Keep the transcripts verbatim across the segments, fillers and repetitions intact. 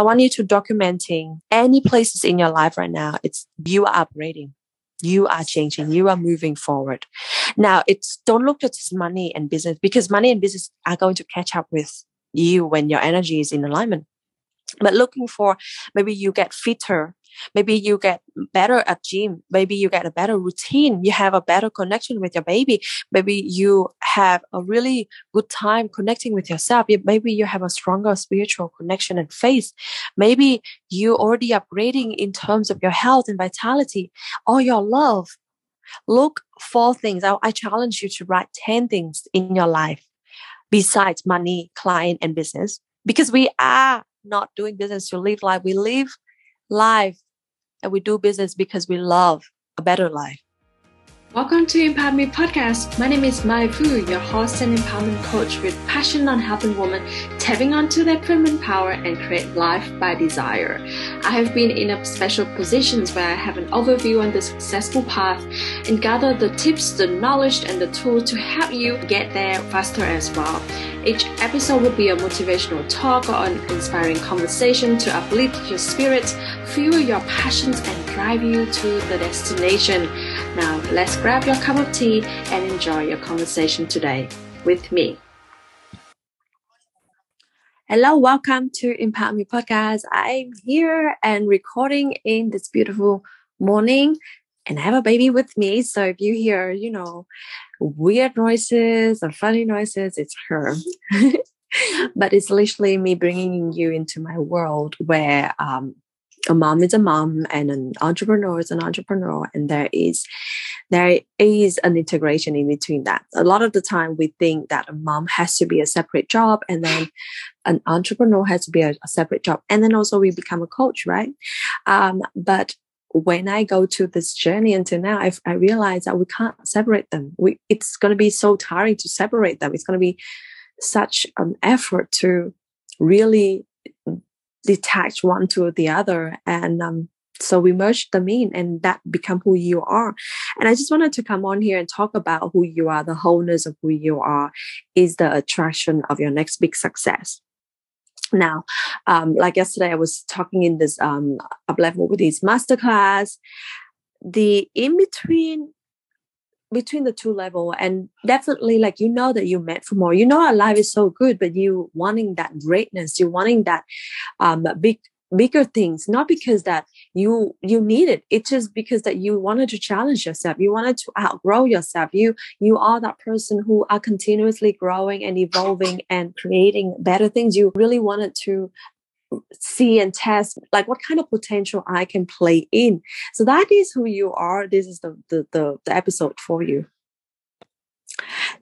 I want you to documenting any places in your life right now. It's you are upgrading. You are changing. You are moving forward. Now, it's don't look at money and business, because money and business are going to catch up with you when your energy is in alignment. But looking for, maybe you get fitter. Maybe you get better at gym. Maybe you get a better routine. You have a better connection with your baby. Maybe you have a really good time connecting with yourself. Maybe you have a stronger spiritual connection and faith. Maybe you already upgrading in terms of your health and vitality or your love. Look for things. I, I challenge you to write ten things in your life besides money, client, and business, because we are not doing business to live life. We live life and we do business because we love a better life. Welcome to Empower Me Podcast. My name is Mai Fu, your host and empowerment coach with passion on helping women tapping onto their feminine power and create life by desire. I have been in a special positions where I have an overview on the successful path and gather the tips, the knowledge, and the tools to help you get there faster as well. Each episode will be a motivational talk or an inspiring conversation to uplift your spirits, fuel your passions, and drive you to the destination. Now, let's grab your cup of tea and enjoy your conversation today with me. Hello, welcome to Empower Me Podcast. I'm here and recording in this beautiful morning, and I have a baby with me. So if you hear, you know, weird noises or funny noises, it's her. But it's literally me bringing you into my world where um, a mom is a mom and an entrepreneur is an entrepreneur. And there is there is an integration in between that. A lot of the time we think that a mom has to be a separate job, and then an entrepreneur has to be a, a separate job. And then also we become a coach, right? Um, but when I go to this journey until now, I, I realized that we can't separate them. We, it's going to be so tiring to separate them. It's going to be such an effort to really detach one to the other. And um, so we merged them in, and that become who you are. And I just wanted to come on here and talk about who you are. The wholeness of who you are is the attraction of your next big success. Now, um, like yesterday, I was talking in this um, up level with this masterclass, the in between, between the two level, and definitely like, you know, that you're meant for more, you know, our life is so good, but you wanting that greatness, you wanting that um, big, bigger things, not because that you, you need it. It's just because that you wanted to challenge yourself. You wanted to outgrow yourself. You, you are that person who are continuously growing and evolving and creating better things. You really wanted to see and test, like, what kind of potential I can play in. So that is who you are. This is the, the, the, the episode for you.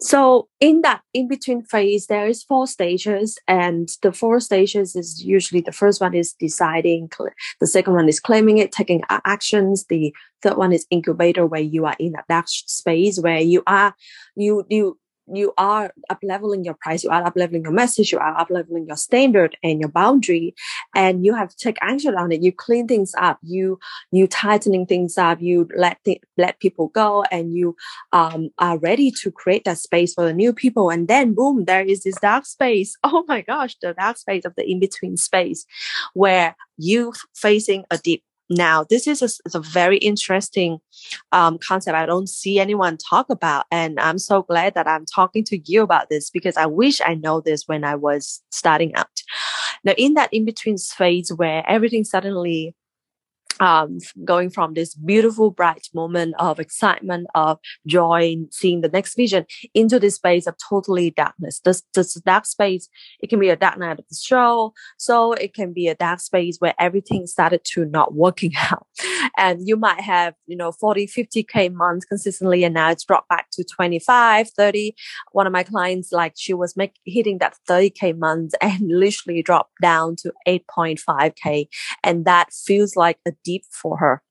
So in that in-between phase, there is four stages, and the four stages is usually the first one is deciding, cl- the second one is claiming it, taking actions, the third one is incubator, where you are in a dark space where you are, you, you, you are up-leveling your price, you are up-leveling your message, you are up-leveling your standard and your boundary, and you have to take action on it. You clean things up, you, you tightening things up, you let, th- let people go, and you, um, are ready to create that space for the new people. And then boom, there is this dark space. Oh my gosh, the dark space of the in-between space where you facing a deep. Now, this is a, it's a very interesting um, concept I don't see anyone talk about. And I'm so glad that I'm talking to you about this, because I wish I know this when I was starting out. Now, in that in-between phase where everything suddenly um, going from this beautiful, bright moment of excitement, of joy, seeing the next vision, into this space of totally darkness. This, this dark space, it can be a dark night of the soul. So it can be a dark space where everything started to not working out. And you might have, you know, forty, fifty K months consistently, and now it's dropped back to twenty-five, thirty. One of my clients, like, she was make, hitting that thirty K months and literally dropped down to eight point five K. And that feels like a deep for her.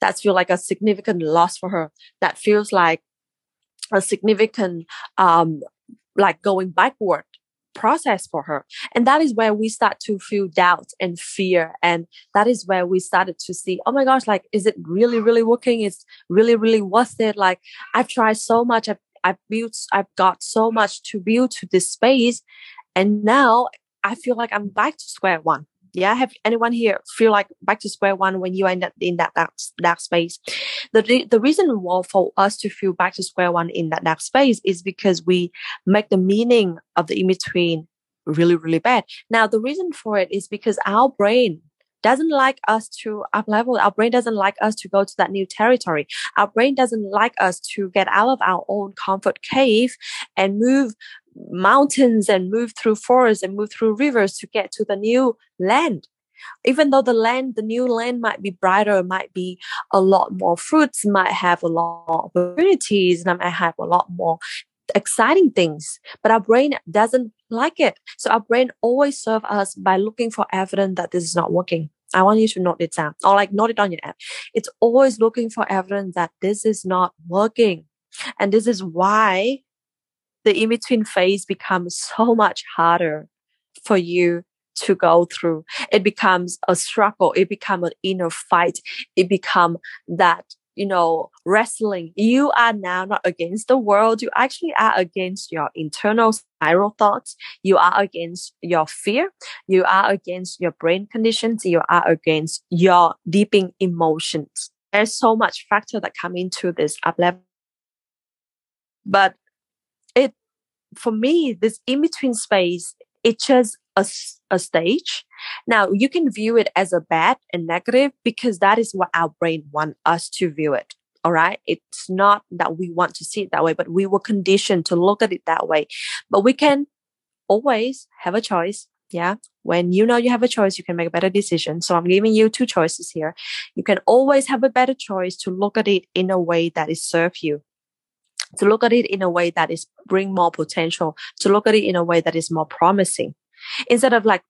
That feels like a significant loss for her. That feels like a significant, um, like going backward process for her. And that is where we start to feel doubt and fear. And that is where we started to see, oh my gosh, like, is it really, really working? Is really, really worth it? Like, I've tried so much. I've, I've built, I've got so much to build to this space. And now I feel like I'm back to square one. Yeah. Have anyone here feel like back to square one when you are in that, in that dark, dark space? The, the reason why for us to feel back to square one in that dark space is because we make the meaning of the in-between really, really bad. Now, the reason for it is because our brain doesn't like us to up-level. Our brain doesn't like us to go to that new territory. Our brain doesn't like us to get out of our own comfort cave and move mountains and move through forests and move through rivers to get to the new land. Even though the land, the new land might be brighter, might be a lot more fruits, might have a lot more opportunities, and might have a lot more exciting things, but our brain doesn't like it. So our brain always serves us by looking for evidence that this is not working. I want you to note it down, or like note it on your app. It's always looking for evidence that this is not working. And this is why the in-between phase becomes so much harder for you to go through. It becomes a struggle. It becomes an inner fight. It becomes that, you know, wrestling. You are now not against the world. You actually are against your internal spiral thoughts. You are against your fear. You are against your brain conditions. You are against your deeping emotions. There's so much factor that come into this up level. But it, for me, this in-between space, it's just a, a stage. Now, you can view it as a bad and negative because that is what our brain wants us to view it. All right. It's not that we want to see it that way, but we were conditioned to look at it that way. But we can always have a choice. Yeah. When you know you have a choice, you can make a better decision. So I'm giving you two choices here. You can always have a better choice to look at it in a way that is serve you, to look at it in a way that is bring more potential, to look at it in a way that is more promising. Instead of like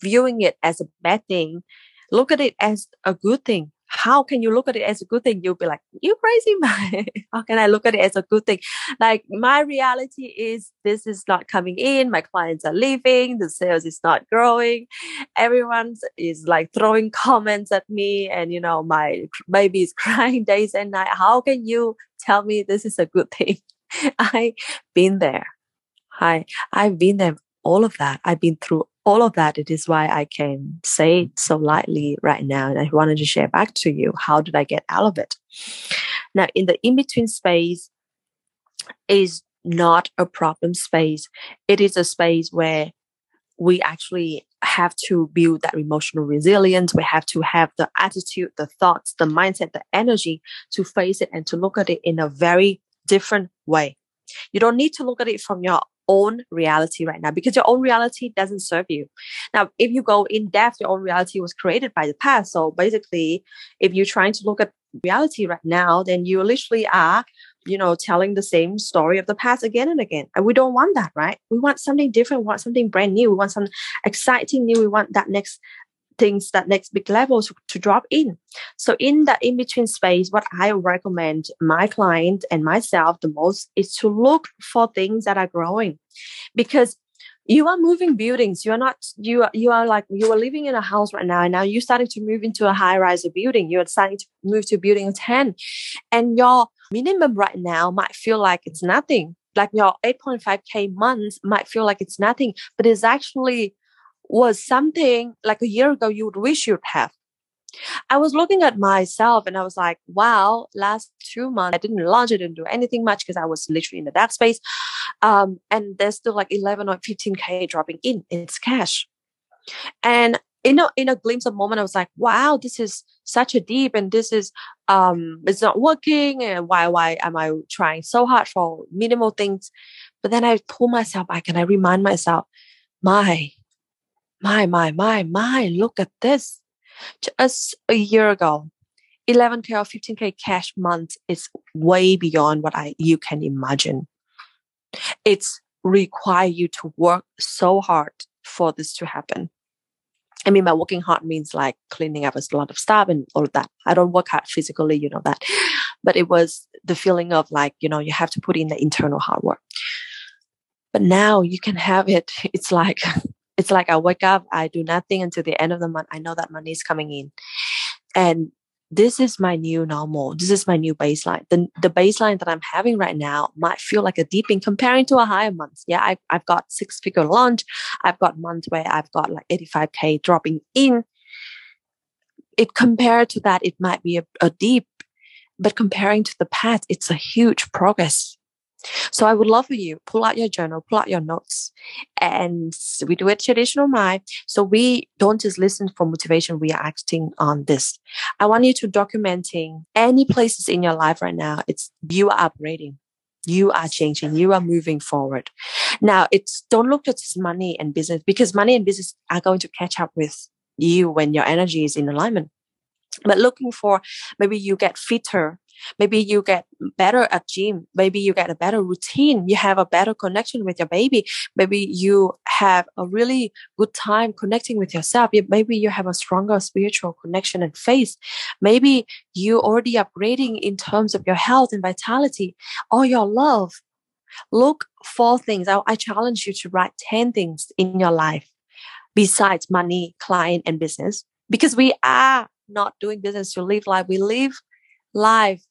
viewing it as a bad thing, look at it as a good thing. How can you look at it as a good thing? You'll be like, you crazy, Mai. How can I look at it as a good thing? Like, my reality is this is not coming in. My clients are leaving. The sales is not growing. Everyone is like throwing comments at me. And, you know, my baby is crying days and night. How can you tell me this is a good thing? I've been there. I, I've been there. All of that. I've been through all of that. It is why I can say it so lightly right now. And I wanted to share back to you, how did I get out of it? Now, in the in-between space is not a problem space. It is a space where we actually have to build that emotional resilience. We have to have the attitude, the thoughts, the mindset, the energy to face it and to look at it in a very different way. You don't need to look at it from your own reality right now, because your own reality doesn't serve you. Now, if you go in depth, your own reality was created by the past. So basically, if you're trying to look at reality right now, then you literally are, you know, telling the same story of the past again and again. And we don't want that, right? We want something different. We want something brand new. We want something exciting new. We want that next things, that next big level to, to drop in. So in that in-between space, what I recommend my client and myself the most is to look for things that are growing, because you are moving buildings. You are not, you are, you are like, you are living in a house right now. And now you're starting to move into a high rise building. You're starting to move to building ten, and your minimum right now might feel like it's nothing. Like your eight point five K months might feel like it's nothing, but it's actually was something like a year ago you would wish you'd have. I was looking at myself and I was like, wow, last two months, I didn't launch, I didn't do anything much because I was literally in the dark space. Um, and there's still like eleven or fifteen K dropping in. It's cash. And in a, in a glimpse of moment, I was like, wow, this is such a deep, and this is, um, it's not working. And why, why am I trying so hard for minimal things? But then I pull myself back and I remind myself, my, My, my, my, my, look at this. Just a year ago, eleven K or fifteen K cash month is way beyond what I you can imagine. It's require you to work so hard for this to happen. I mean, by working hard means like cleaning up a lot of stuff and all of that. I don't work hard physically, you know that. But it was the feeling of like, you know, you have to put in the internal hard work. But now you can have it. It's like... It's like I wake up, I do nothing until the end of the month. I know that money is coming in. And this is my new normal. This is my new baseline. The, the baseline that I'm having right now might feel like a dip in comparing to a higher month. Yeah, I've, I've got six figure launch. I've got months where I've got like eighty-five K dropping in. It compared to that, it might be a, a dip, but comparing to the past, it's a huge progress. So I would love for you, pull out your journal, pull out your notes, and we do it traditional Mai. So we don't just listen for motivation. We are acting on this. I want you to documenting any places in your life right now. It's you are operating, you are changing, you are moving forward. Now it's don't look at this money and business, because money and business are going to catch up with you when your energy is in alignment. But looking for maybe you get fitter. Maybe you get better at gym. Maybe you get a better routine. You have a better connection with your baby. Maybe you have a really good time connecting with yourself. Maybe you have a stronger spiritual connection and faith. Maybe you already upgrading in terms of your health and vitality or your love. Look for things. I, I challenge you to write ten things in your life besides money, client, and business, because we are not doing business to live life. We live life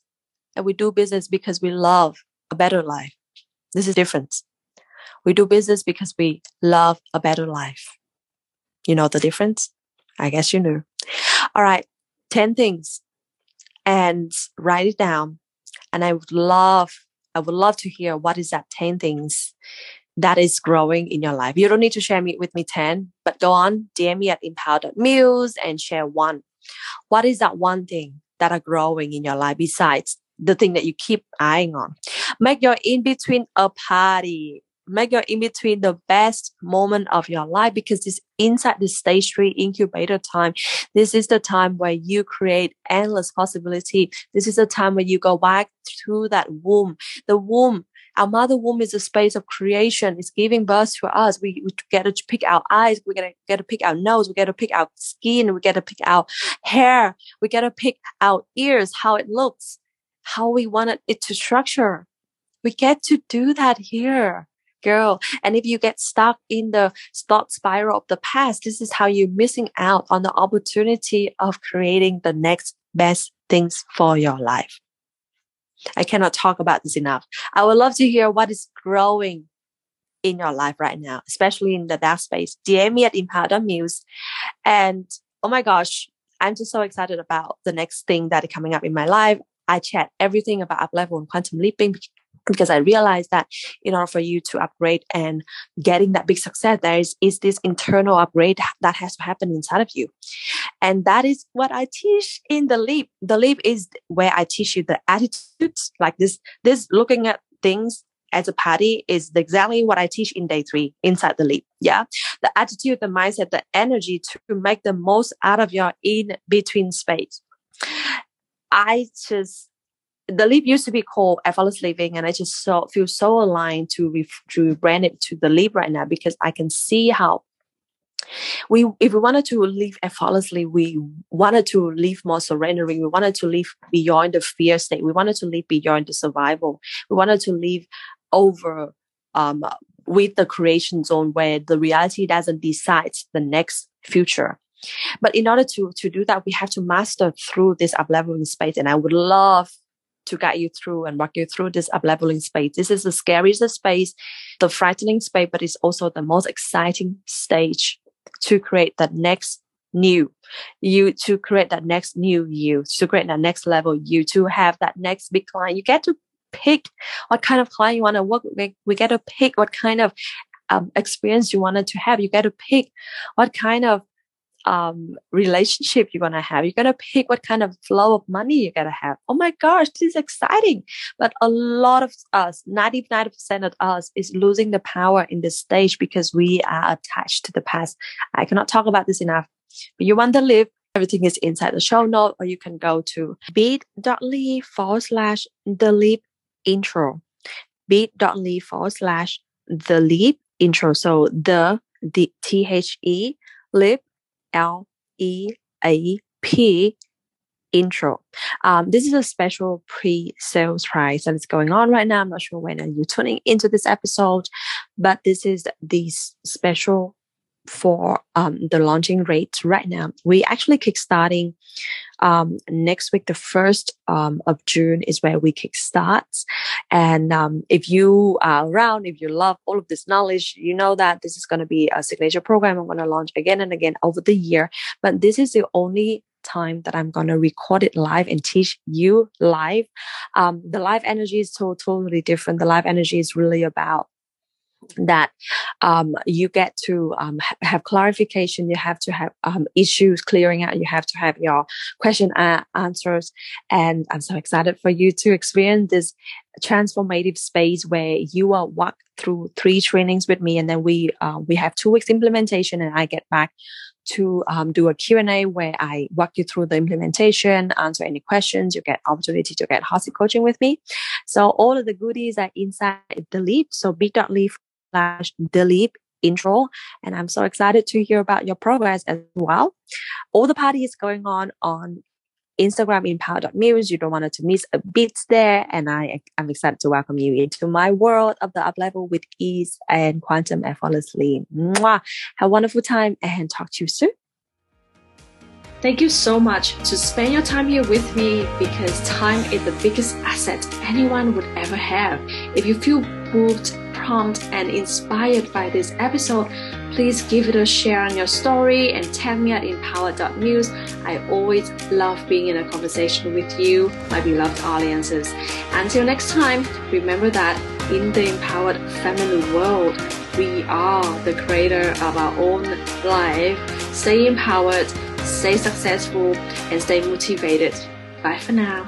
and we do business because we love a better life. This is different. We do business because we love a better life. You know the difference? I guess you knew. All right, ten things, and write it down. And I would love, I would love to hear what is that ten things that is growing in your life. You don't need to share me with me ten, but go on, D M me at empower dot muse and share one. What is that one thing that are growing in your life besides the thing that you keep eyeing on? Make your in-between a party. Make your in-between the best moment of your life, because this inside the stage three incubator time, this is the time where you create endless possibility. This is the time where you go back through that womb. The womb, our mother womb, is a space of creation. It's giving birth to us. We, we get to pick our eyes. We get to, get to pick our nose. We get to pick our skin. We get to pick our hair. We get to pick our ears, how it looks, how we want it to structure. We get to do that here. Girl. And if you get stuck in the thought spiral of the past, this is how you're missing out on the opportunity of creating the next best things for your life. I cannot talk about this enough. I would love to hear what is growing in your life right now, especially in the dark space. D M me at empower dot muse. And oh my gosh, I'm just so excited about the next thing that is coming up in my life. I chat everything about up level and quantum leaping, because I realized that in order for you to upgrade and getting that big success, there is, is this internal upgrade that has to happen inside of you. And that is what I teach in The Leap. The Leap is where I teach you the attitudes, like this, this looking at things as a party is exactly what I teach in day three inside The Leap. Yeah. The attitude, the mindset, the energy to make the most out of your in between space. I just, The Leap used to be called Effortless Living, and I just so, feel so aligned to re- to brand it to The Leap right now, because I can see how we, if we wanted to live effortlessly, we wanted to live more surrendering. We wanted to live beyond the fear state. We wanted to live beyond the survival. We wanted to live over um, with the creation zone where the reality doesn't decide the next future. But in order to to do that, we have to master through this up-leveling space, and I would love to guide you through and walk you through this up-leveling space. This is the scariest space, the frightening space, but it's also the most exciting stage to create that next new you, to create that next new you, to create that next level you, to have that next big client. You get to pick what kind of client you want to work with. We get to pick what kind of um, experience you wanted to have. You get to pick what kind of Um, relationship you're going to have. You're going to pick what kind of flow of money you're going to have. Oh my gosh, this is exciting. But a lot of us, ninety-nine percent of us, is losing the power in this stage because we are attached to the past. I cannot talk about this enough. But you want to live, everything is inside the show note, or you can go to beat.ly forward slash the leap intro. beat.ly forward slash the leap intro. So the, the T H E, leap, L E A P intro. Um, this is a special pre-sales price that is going on right now. I'm not sure when are you tuning into this episode, but this is the special for um, the launching rates right now. We actually kickstarting Um, next week, the first um, of June is where we kick starts. And um, if you are around, if you love all of this knowledge, you know that this is going to be a signature program I'm going to launch again and again over the year. But this is the only time that I'm going to record it live and teach you live. Um, the live energy is so, totally different. The live energy is really about that um, you get to um, ha- have clarification. You have to have um, issues clearing out. You have to have your question uh, answers. And I'm so excited for you to experience this transformative space where you are walked through three trainings with me. And then we, uh, we have two weeks implementation, and I get back to um, do a Q and A where I walk you through the implementation, answer any questions. You get opportunity to get holistic coaching with me. So all of the goodies are inside The Leap. So bit.ly slash The Leap intro. And I'm so excited to hear about your progress as well. All the party is going on on Instagram, empower dot muse. You don't want to miss a beat there. And I, I'm excited to welcome you into my world of the up level with ease and quantum effortlessly. Mwah. Have a wonderful time and talk to you soon. Thank you so much to spend your time here with me, because time is the biggest asset anyone would ever have. If you feel moved, pumped, and inspired by this episode, please give it a share on your story and tag me at empower dot muse. I always love being in a conversation with you, my beloved audiences. Until next time, remember that in the empowered family world, we are the creator of our own life. Stay empowered, stay successful, and stay motivated. Bye for now.